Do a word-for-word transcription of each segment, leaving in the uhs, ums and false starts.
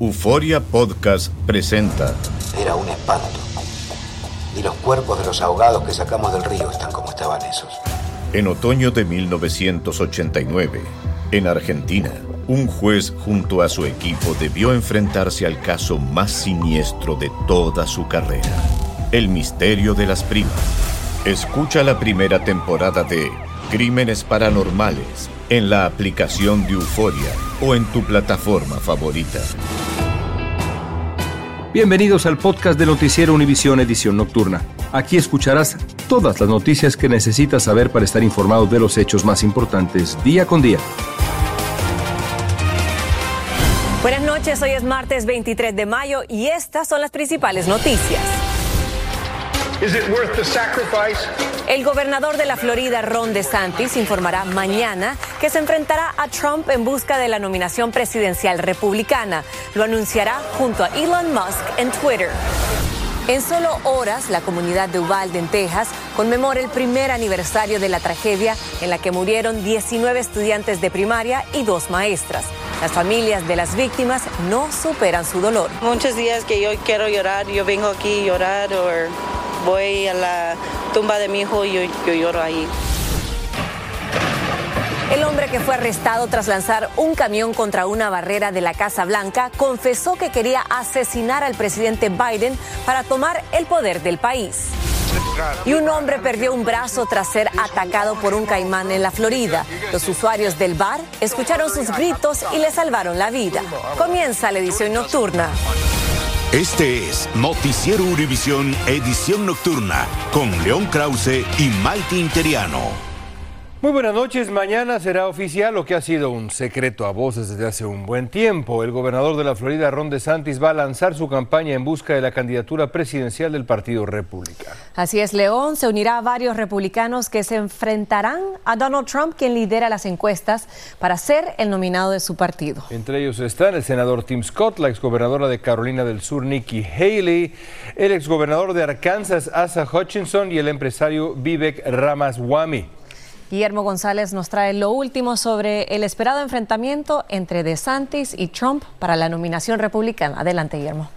Uforia Podcast presenta. Era un espanto. Y los cuerpos de los ahogados que sacamos del río están como estaban esos. En otoño de mil novecientos ochenta y nueve, en Argentina, un juez junto a su equipo debió enfrentarse al caso más siniestro de toda su carrera: el misterio de las primas. Escucha la primera temporada de Crímenes Paranormales en la aplicación de Uforia o en tu plataforma favorita. Bienvenidos al podcast de Noticiero Univisión Edición Nocturna. Aquí escucharás todas las noticias que necesitas saber para estar informado de los hechos más importantes día con día. Buenas noches, hoy es martes veintitrés de mayo y estas son las principales noticias. ¿Es worth the sacrifice? El gobernador de la Florida, Ron DeSantis, informará mañana que se enfrentará a Trump en busca de la nominación presidencial republicana. Lo anunciará junto a Elon Musk en Twitter. En solo horas, la comunidad de Uvalde, en Texas, conmemora el primer aniversario de la tragedia en la que murieron diecinueve estudiantes de primaria y dos maestras. Las familias de las víctimas no superan su dolor. Muchos días que yo quiero llorar, yo vengo aquí a llorar o... voy a la tumba de mi hijo y yo, yo lloro ahí. El hombre que fue arrestado tras lanzar un camión contra una barrera de la Casa Blanca confesó que quería asesinar al presidente Biden para tomar el poder del país. Y un hombre perdió un brazo tras ser atacado por un caimán en la Florida. Los usuarios del bar escucharon sus gritos y le salvaron la vida. Comienza la edición nocturna. Este es Noticiero Univisión Edición Nocturna con León Krause y Maite Interiano. Muy buenas noches. Mañana será oficial lo que ha sido un secreto a voces desde hace un buen tiempo. El gobernador de la Florida, Ron DeSantis, va a lanzar su campaña en busca de la candidatura presidencial del Partido Republicano. Así es, León. Se unirá a varios republicanos que se enfrentarán a Donald Trump, quien lidera las encuestas para ser el nominado de su partido. Entre ellos están el senador Tim Scott, la exgobernadora de Carolina del Sur, Nikki Haley, el exgobernador de Arkansas, Asa Hutchinson, y el empresario Vivek Ramaswamy. Guillermo González nos trae lo último sobre el esperado enfrentamiento entre DeSantis y Trump para la nominación republicana. Adelante, Guillermo.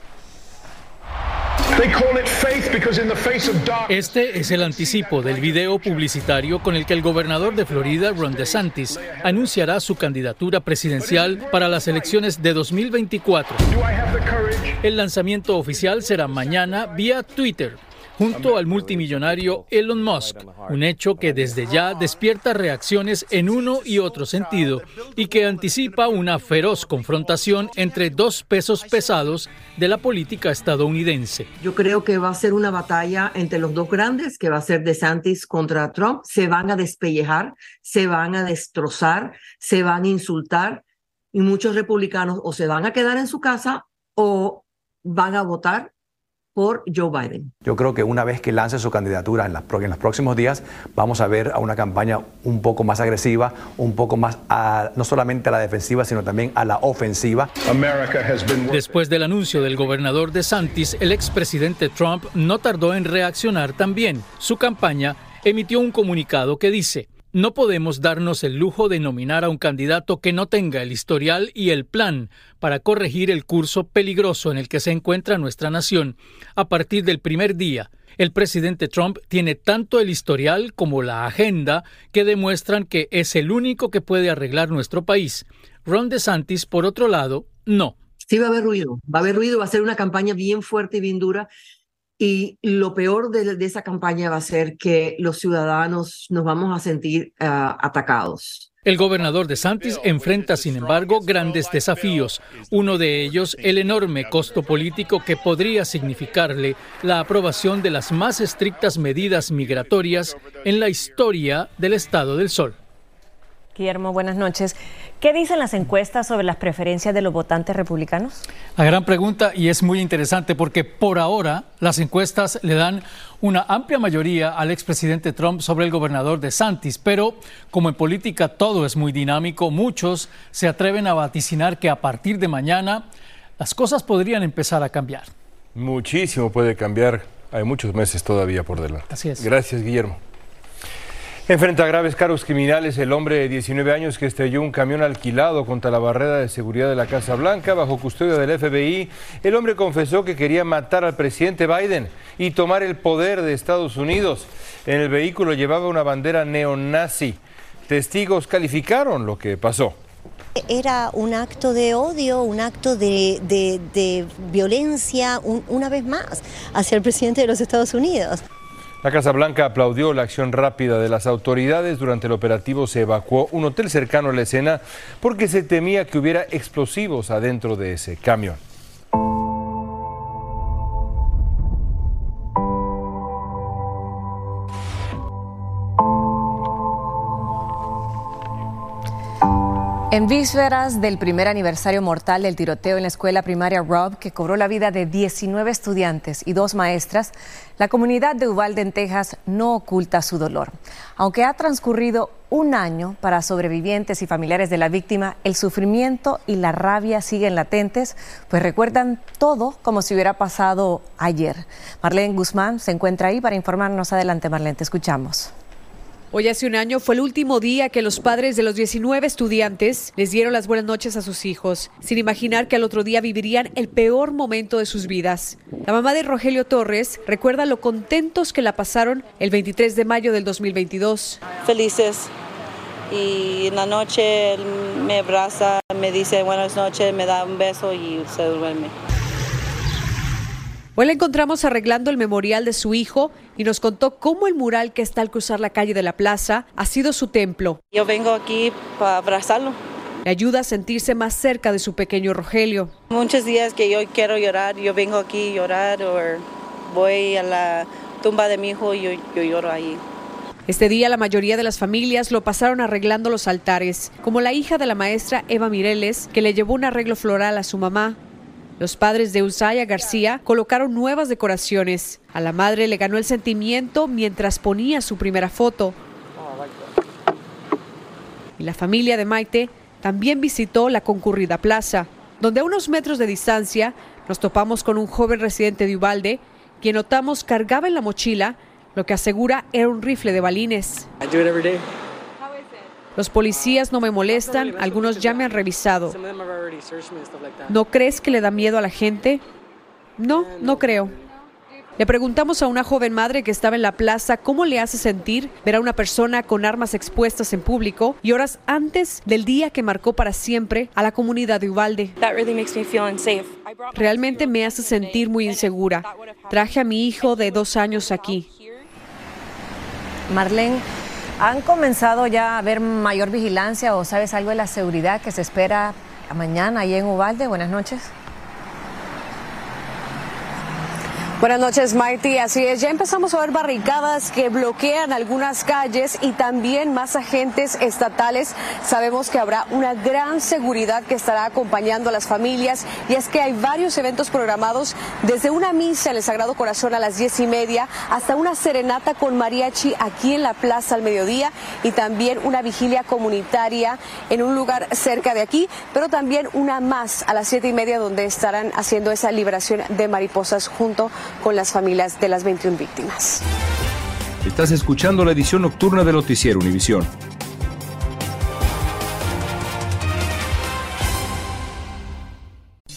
Este es el anticipo del video publicitario con el que el gobernador de Florida, Ron DeSantis, anunciará su candidatura presidencial para las elecciones de dos mil veinticuatro. El lanzamiento oficial será mañana vía Twitter, junto al multimillonario Elon Musk, un hecho que desde ya despierta reacciones en uno y otro sentido y que anticipa una feroz confrontación entre dos pesos pesados de la política estadounidense. Yo creo que va a ser una batalla entre los dos grandes, que va a ser DeSantis contra Trump. Se van a despellejar, se van a destrozar, se van a insultar, y muchos republicanos o se van a quedar en su casa o van a votar por Joe Biden. Yo creo que una vez que lance su candidatura en, las, en los próximos días, vamos a ver a una campaña un poco más agresiva, un poco más, a, no solamente a la defensiva, sino también a la ofensiva. Después del anuncio del gobernador DeSantis, el expresidente Trump no tardó en reaccionar también. Su campaña emitió un comunicado que dice: no podemos darnos el lujo de nominar a un candidato que no tenga el historial y el plan para corregir el curso peligroso en el que se encuentra nuestra nación. A partir del primer día, el presidente Trump tiene tanto el historial como la agenda que demuestran que es el único que puede arreglar nuestro país. Ron DeSantis, por otro lado, no. Sí va a haber ruido, va a haber ruido, va a ser una campaña bien fuerte y bien dura. Y lo peor de, de esa campaña va a ser que los ciudadanos nos vamos a sentir uh, atacados. El gobernador DeSantis enfrenta, sin embargo, grandes desafíos. Uno de ellos, el enorme costo político que podría significarle la aprobación de las más estrictas medidas migratorias en la historia del Estado del Sol. Guillermo, buenas noches. ¿Qué dicen las encuestas sobre las preferencias de los votantes republicanos? La gran pregunta, y es muy interesante porque por ahora las encuestas le dan una amplia mayoría al expresidente Trump sobre el gobernador DeSantis, pero como en política todo es muy dinámico, muchos se atreven a vaticinar que a partir de mañana las cosas podrían empezar a cambiar. Muchísimo puede cambiar, hay muchos meses todavía por delante. Así es. Gracias, Guillermo. Enfrenta graves cargos criminales el hombre de diecinueve años que estrelló un camión alquilado contra la barrera de seguridad de la Casa Blanca bajo custodia del F B I. El hombre confesó que quería matar al presidente Biden y tomar el poder de Estados Unidos. En el vehículo llevaba una bandera neonazi. Testigos calificaron lo que pasó. Era un acto de odio, un acto de, de, de violencia, un, una vez más, hacia el presidente de los Estados Unidos. La Casa Blanca aplaudió la acción rápida de las autoridades. Durante el operativo se evacuó un hotel cercano a la escena porque se temía que hubiera explosivos adentro de ese camión. En vísperas del primer aniversario mortal del tiroteo en la escuela primaria Robb, que cobró la vida de diecinueve estudiantes y dos maestras, la comunidad de Uvalde, en Texas, no oculta su dolor. Aunque ha transcurrido un año para sobrevivientes y familiares de la víctima, el sufrimiento y la rabia siguen latentes, pues recuerdan todo como si hubiera pasado ayer. Marlene Guzmán se encuentra ahí para informarnos. Adelante, Marlene, te escuchamos. Hoy hace un año fue el último día que los padres de los diecinueve estudiantes les dieron las buenas noches a sus hijos, sin imaginar que al otro día vivirían el peor momento de sus vidas. La mamá de Rogelio Torres recuerda lo contentos que la pasaron el veintitrés de mayo del dos mil veintidós. Felices, y en la noche él me abraza, me dice buenas noches, me da un beso y se duerme. Hoy la encontramos arreglando el memorial de su hijo y nos contó cómo el mural que está al cruzar la calle de la plaza ha sido su templo. Yo vengo aquí para abrazarlo. Le ayuda a sentirse más cerca de su pequeño Rogelio. Muchos días que yo quiero llorar, yo vengo aquí a llorar o voy a la tumba de mi hijo y yo, yo lloro ahí. Este día la mayoría de las familias lo pasaron arreglando los altares, como la hija de la maestra Eva Mireles, que le llevó un arreglo floral a su mamá. Los padres de Asa García colocaron nuevas decoraciones. A la madre le ganó el sentimiento mientras ponía su primera foto. Y la familia de Maite también visitó la concurrida plaza, donde a unos metros de distancia nos topamos con un joven residente de Uvalde, quien notamos cargaba en la mochila lo que asegura era un rifle de balines. Los policías no me molestan, algunos ya me han revisado. ¿No crees que le da miedo a la gente? No, no creo. Le preguntamos a una joven madre que estaba en la plaza cómo le hace sentir ver a una persona con armas expuestas en público y horas antes del día que marcó para siempre a la comunidad de Uvalde. Realmente me hace sentir muy insegura. Traje a mi hijo de dos años aquí. Marlene, ¿han comenzado ya a haber mayor vigilancia o sabes algo de la seguridad que se espera mañana ahí en Uvalde? Buenas noches. Buenas noches, Maite. Así es, ya empezamos a ver barricadas que bloquean algunas calles y también más agentes estatales. Sabemos que habrá una gran seguridad que estará acompañando a las familias, y es que hay varios eventos programados, desde una misa en el Sagrado Corazón a las diez y media hasta una serenata con mariachi aquí en la plaza al mediodía, y también una vigilia comunitaria en un lugar cerca de aquí, pero también una más a las siete y media donde estarán haciendo esa liberación de mariposas junto con las familias de las veintiuna víctimas. Estás escuchando la edición nocturna de Noticiero Univisión.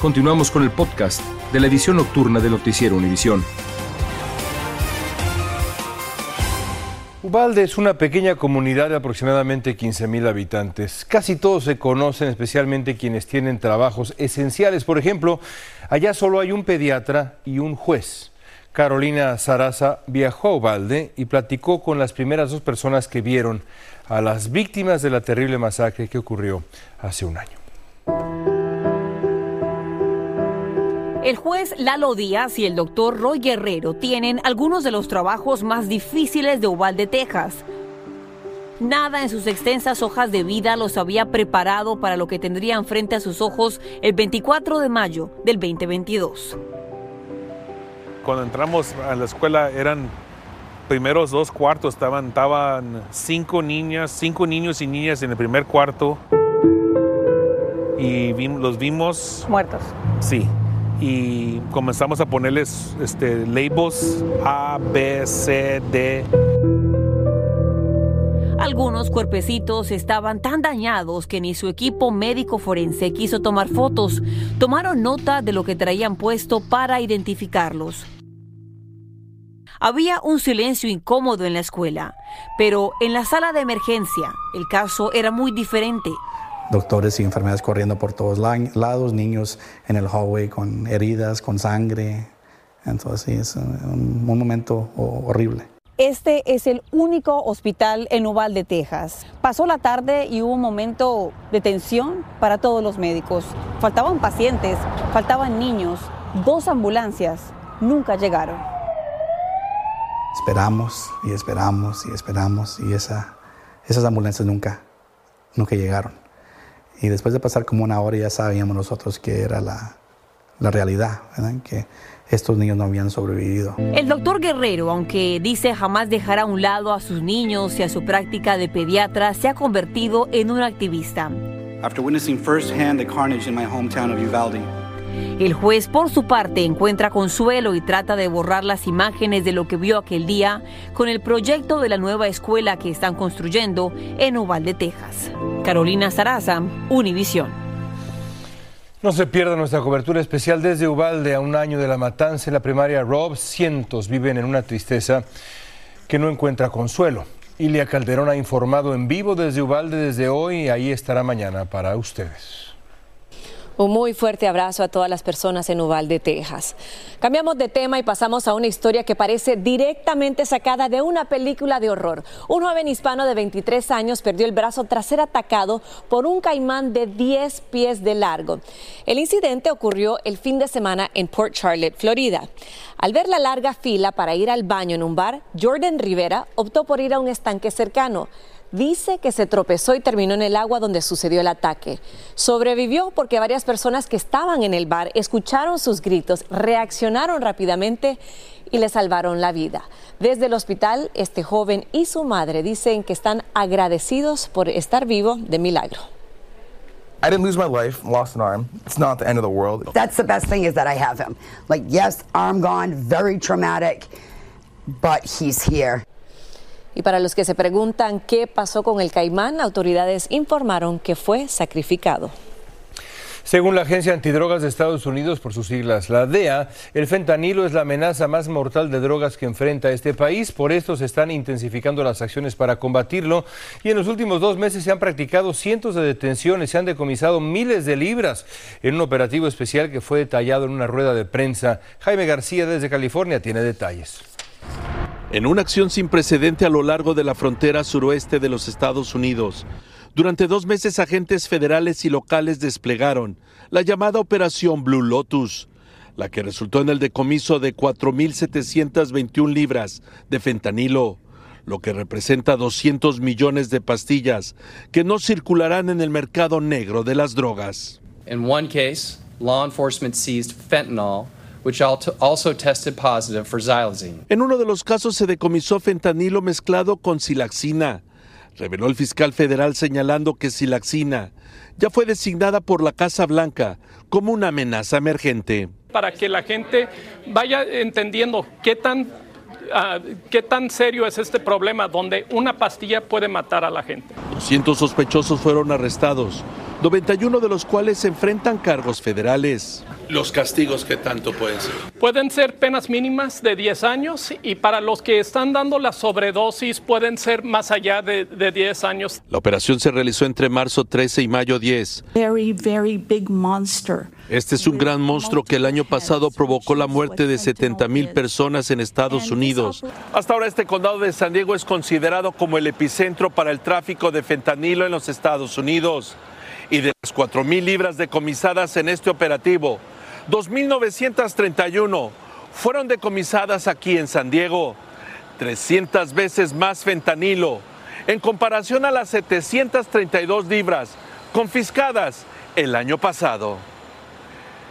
Continuamos con el podcast de la edición nocturna de Noticiero Univisión. Uvalde es una pequeña comunidad de aproximadamente quince mil habitantes. Casi todos se conocen, especialmente quienes tienen trabajos esenciales. Por ejemplo, allá solo hay un pediatra y un juez. Carolina Saraza viajó a Uvalde y platicó con las primeras dos personas que vieron a las víctimas de la terrible masacre que ocurrió hace un año. El juez Lalo Díaz y el doctor Roy Guerrero tienen algunos de los trabajos más difíciles de Uvalde, Texas. Nada en sus extensas hojas de vida los había preparado para lo que tendrían frente a sus ojos el veinticuatro de mayo del dos mil veintidós. Cuando entramos a la escuela eran primeros dos cuartos, estaban, estaban cinco niñas, cinco niños y niñas en el primer cuarto y vi, los vimos... Muertos. Sí. Y comenzamos a ponerles este, labels A, B, C, D. Algunos cuerpecitos estaban tan dañados que ni su equipo médico forense quiso tomar fotos. Tomaron nota de lo que traían puesto para identificarlos. Había un silencio incómodo en la escuela, pero en la sala de emergencia el caso era muy diferente. Doctores y enfermeras corriendo por todos lados, niños en el hallway con heridas, con sangre. Entonces, es un, un momento horrible. Este es el único hospital en Uvalde, Texas. Pasó la tarde y hubo un momento de tensión para todos los médicos. Faltaban pacientes, faltaban niños, dos ambulancias nunca llegaron. Esperamos y esperamos y esperamos y esa, esas ambulancias nunca, nunca llegaron. Y después de pasar como una hora ya sabíamos nosotros que era la, la realidad, ¿verdad? Que estos niños no habían sobrevivido. El doctor Guerrero, aunque dice jamás dejar a un lado a sus niños y a su práctica de pediatra, se ha convertido en un activista. After witnessing firsthand the carnage in my hometown of Uvalde. El juez, por su parte, encuentra consuelo y trata de borrar las imágenes de lo que vio aquel día con el proyecto de la nueva escuela que están construyendo en Uvalde, Texas. Carolina Saraza, Univisión. No se pierda nuestra cobertura especial desde Uvalde a un año de la matanza en la primaria Robb. Cientos viven en una tristeza que no encuentra consuelo. Ilia Calderón ha informado en vivo desde Uvalde desde hoy y ahí estará mañana para ustedes. Un muy fuerte abrazo a todas las personas en Uvalde, Texas. Cambiamos de tema y pasamos a una historia que parece directamente sacada de una película de horror. Un joven hispano de veintitrés años perdió el brazo tras ser atacado por un caimán de diez pies de largo. El incidente ocurrió el fin de semana en Port Charlotte, Florida. Al ver la larga fila para ir al baño en un bar, Jordan Rivera optó por ir a un estanque cercano. Dice que se tropezó y terminó en el agua donde sucedió el ataque. Sobrevivió porque varias personas que estaban en el bar escucharon sus gritos, reaccionaron rápidamente y le salvaron la vida. Desde el hospital, este joven y su madre dicen que están agradecidos por estar vivo de milagro. I didn't lose my life, lost an arm. It's not the end of the world. That's the best thing is that I have him. Like, yes, arm gone, very traumatic, but he's here. Y para los que se preguntan qué pasó con el caimán, autoridades informaron que fue sacrificado. Según la Agencia Antidrogas de Estados Unidos, por sus siglas, la D E A, el fentanilo es la amenaza más mortal de drogas que enfrenta este país. Por esto se están intensificando las acciones para combatirlo. Y en los últimos dos meses se han practicado cientos de detenciones, se han decomisado miles de libras en un operativo especial que fue detallado en una rueda de prensa. Jaime García desde California tiene detalles. En una acción sin precedente a lo largo de la frontera suroeste de los Estados Unidos, durante dos meses agentes federales y locales desplegaron la llamada Operación Blue Lotus, la que resultó en el decomiso de cuatro mil setecientas veintiuna libras de fentanilo, lo que representa doscientos millones de pastillas que no circularán en el mercado negro de las drogas. En one case, law enforcement seized fentanyl, which also tested positive for xilacina. En uno de los casos se decomisó fentanilo mezclado con xilacina, reveló el fiscal federal señalando que xilacina ya fue designada por la Casa Blanca como una amenaza emergente. Para que la gente vaya entendiendo qué tan, uh, qué tan serio es este problema donde una pastilla puede matar a la gente. doscientos sospechosos fueron arrestados, noventa y uno de los cuales se enfrentan cargos federales. ¿Los castigos qué tanto pueden ser? Pueden ser penas mínimas de diez años y para los que están dando la sobredosis pueden ser más allá de, de diez años. La operación se realizó entre marzo trece y mayo diez. Very, very big monster. Este es un gran monstruo que el año pasado provocó la muerte de setenta mil personas en Estados Unidos. Hasta ahora este condado de San Diego es considerado como el epicentro para el tráfico de fentanilo en los Estados Unidos. Y de las cuatro mil libras decomisadas en este operativo, dos mil novecientas treinta y uno fueron decomisadas aquí en San Diego. trescientas veces más fentanilo en comparación a las setecientas treinta y dos libras confiscadas el año pasado.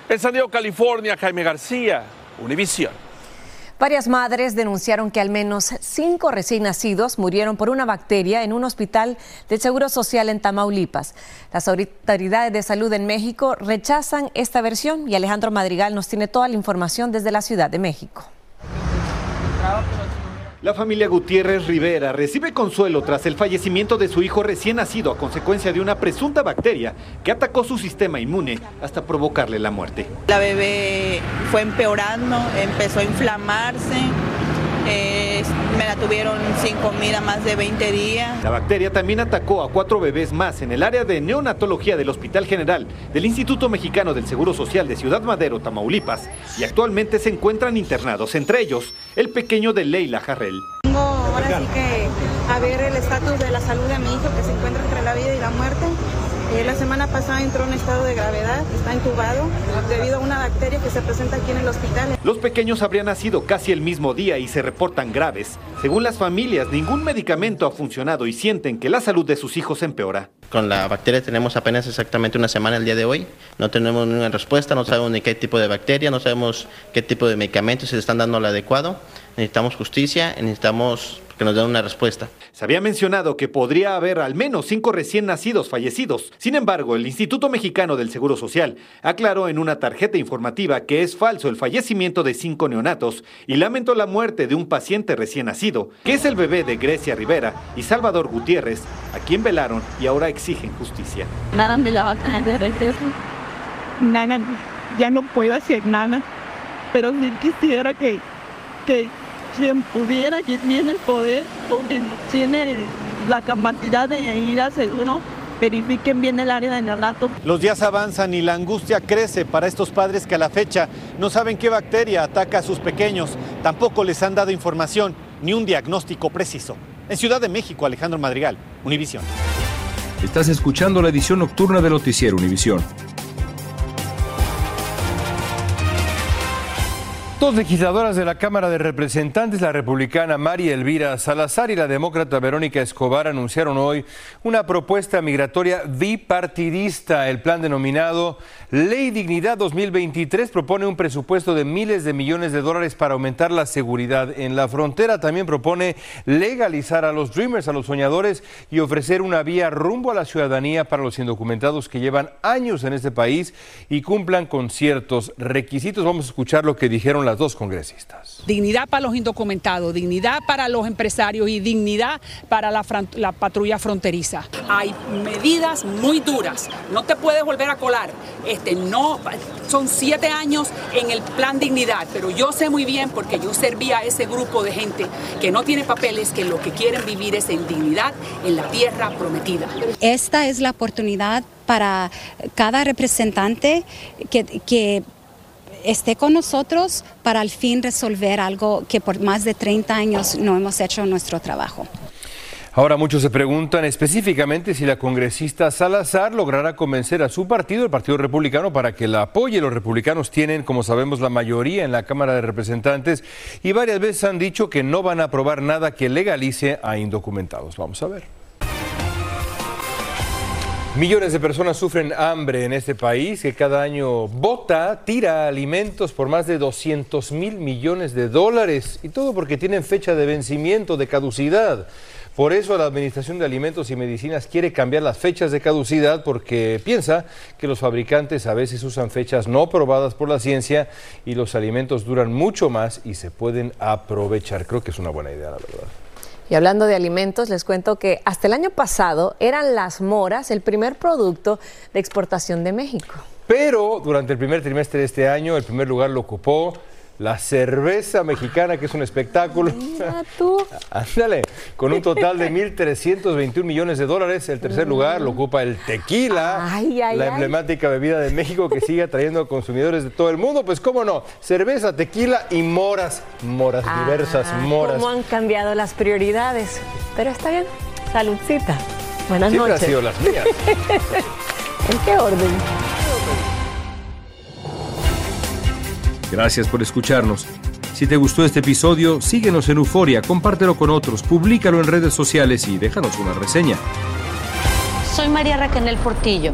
En San Diego, California, Jaime García, Univisión. Varias madres denunciaron que al menos cinco recién nacidos murieron por una bacteria en un hospital del Seguro Social en Tamaulipas. Las autoridades de salud en México rechazan esta versión y Alejandro Madrigal nos tiene toda la información desde la Ciudad de México. La familia Gutiérrez Rivera recibe consuelo tras el fallecimiento de su hijo recién nacido a consecuencia de una presunta bacteria que atacó su sistema inmune hasta provocarle la muerte. La bebé fue empeorando, empezó a inflamarse, eh, me la tuvieron sin comida más de veinte días. La bacteria también atacó a cuatro bebés más en el área de neonatología del Hospital General del Instituto Mexicano del Seguro Social de Ciudad Madero, Tamaulipas, y actualmente se encuentran internados, entre ellos el pequeño de Leila Jarrell. Vengo ahora sí que a ver el estatus de la salud de mi hijo que se encuentra entre la vida y la muerte. Eh, la semana pasada entró en estado de gravedad, está intubado debido a una bacteria que se presenta aquí en el hospital. Los pequeños habrían nacido casi el mismo día y se reportan graves. Según las familias, ningún medicamento ha funcionado y sienten que la salud de sus hijos empeora. Con la bacteria tenemos apenas exactamente una semana el día de hoy. No tenemos ninguna respuesta, no sabemos ni qué tipo de bacteria, no sabemos qué tipo de medicamentos se le están dando lo adecuado. Necesitamos justicia, necesitamos que nos den una respuesta. Se había mencionado que podría haber al menos cinco recién nacidos fallecidos. Sin embargo, el Instituto Mexicano del Seguro Social aclaró en una tarjeta informativa que es falso el fallecimiento de cinco neonatos y lamentó la muerte de un paciente recién nacido, que es el bebé de Grecia Rivera y Salvador Gutiérrez, a quien velaron y ahora exigen justicia. Nada me la va a tener de retorno. Nada, ya no puedo hacer nada, pero si quisiera que... que quien pudiera, quien tiene el poder o quien tiene la capacidad de ir a seguro, verifiquen bien el área de neonato. Los días avanzan y la angustia crece para estos padres que a la fecha no saben qué bacteria ataca a sus pequeños. Tampoco les han dado información ni un diagnóstico preciso. En Ciudad de México, Alejandro Madrigal, Univisión. Estás escuchando la edición nocturna del Noticiero Univisión. Dos legisladoras de la Cámara de Representantes, la republicana María Elvira Salazar y la demócrata Verónica Escobar, anunciaron hoy una propuesta migratoria bipartidista. El plan denominado Ley Dignidad dos mil veintitrés propone un presupuesto de miles de millones de dólares para aumentar la seguridad en la frontera. También propone legalizar a los dreamers, a los soñadores, y ofrecer una vía rumbo a la ciudadanía para los indocumentados que llevan años en este país y cumplan con ciertos requisitos. Vamos a escuchar lo que dijeron las dos congresistas. Dignidad para los indocumentados, dignidad para los empresarios y dignidad para la, la patrulla fronteriza. Hay medidas muy duras, no te puedes volver a colar. Este, no, son siete años en el plan dignidad, pero yo sé muy bien porque yo serví a ese grupo de gente que no tiene papeles, que lo que quieren vivir es en dignidad, en la tierra prometida. Esta es la oportunidad para cada representante que... que esté con nosotros para al fin resolver algo que por más de treinta años no hemos hecho nuestro trabajo. Ahora muchos se preguntan específicamente si la congresista Salazar logrará convencer a su partido, el Partido Republicano, para que la apoye. Los republicanos tienen, como sabemos, la mayoría en la Cámara de Representantes y varias veces han dicho que no van a aprobar nada que legalice a indocumentados. Vamos a ver. Millones de personas sufren hambre en este país que cada año bota, tira alimentos por más de doscientos mil millones de dólares y todo porque tienen fecha de vencimiento, de caducidad. Por eso la Administración de Alimentos y Medicinas quiere cambiar las fechas de caducidad porque piensa que los fabricantes a veces usan fechas no probadas por la ciencia y los alimentos duran mucho más y se pueden aprovechar. Creo que es una buena idea, la verdad. Y hablando de alimentos, les cuento que hasta el año pasado eran las moras el primer producto de exportación de México. Pero durante el primer trimestre de este año, el primer lugar lo ocupó la cerveza mexicana, que es un espectáculo. Mira tú. Ándale, con un total de mil trescientos veintiún millones de dólares. El tercer mm. lugar lo ocupa el tequila, ay, ay, la ay. emblemática bebida de México que sigue atrayendo a consumidores de todo el mundo. Pues cómo no, cerveza, tequila y moras, moras, ah, diversas moras. Cómo han cambiado las prioridades, pero está bien. Saludcita, buenas Siempre noches. Siempre han sido las mías. ¿En qué orden? Gracias por escucharnos. Si te gustó este episodio, síguenos en Uforia, compártelo con otros, públicalo en redes sociales y déjanos una reseña. Soy María Raquel Portillo.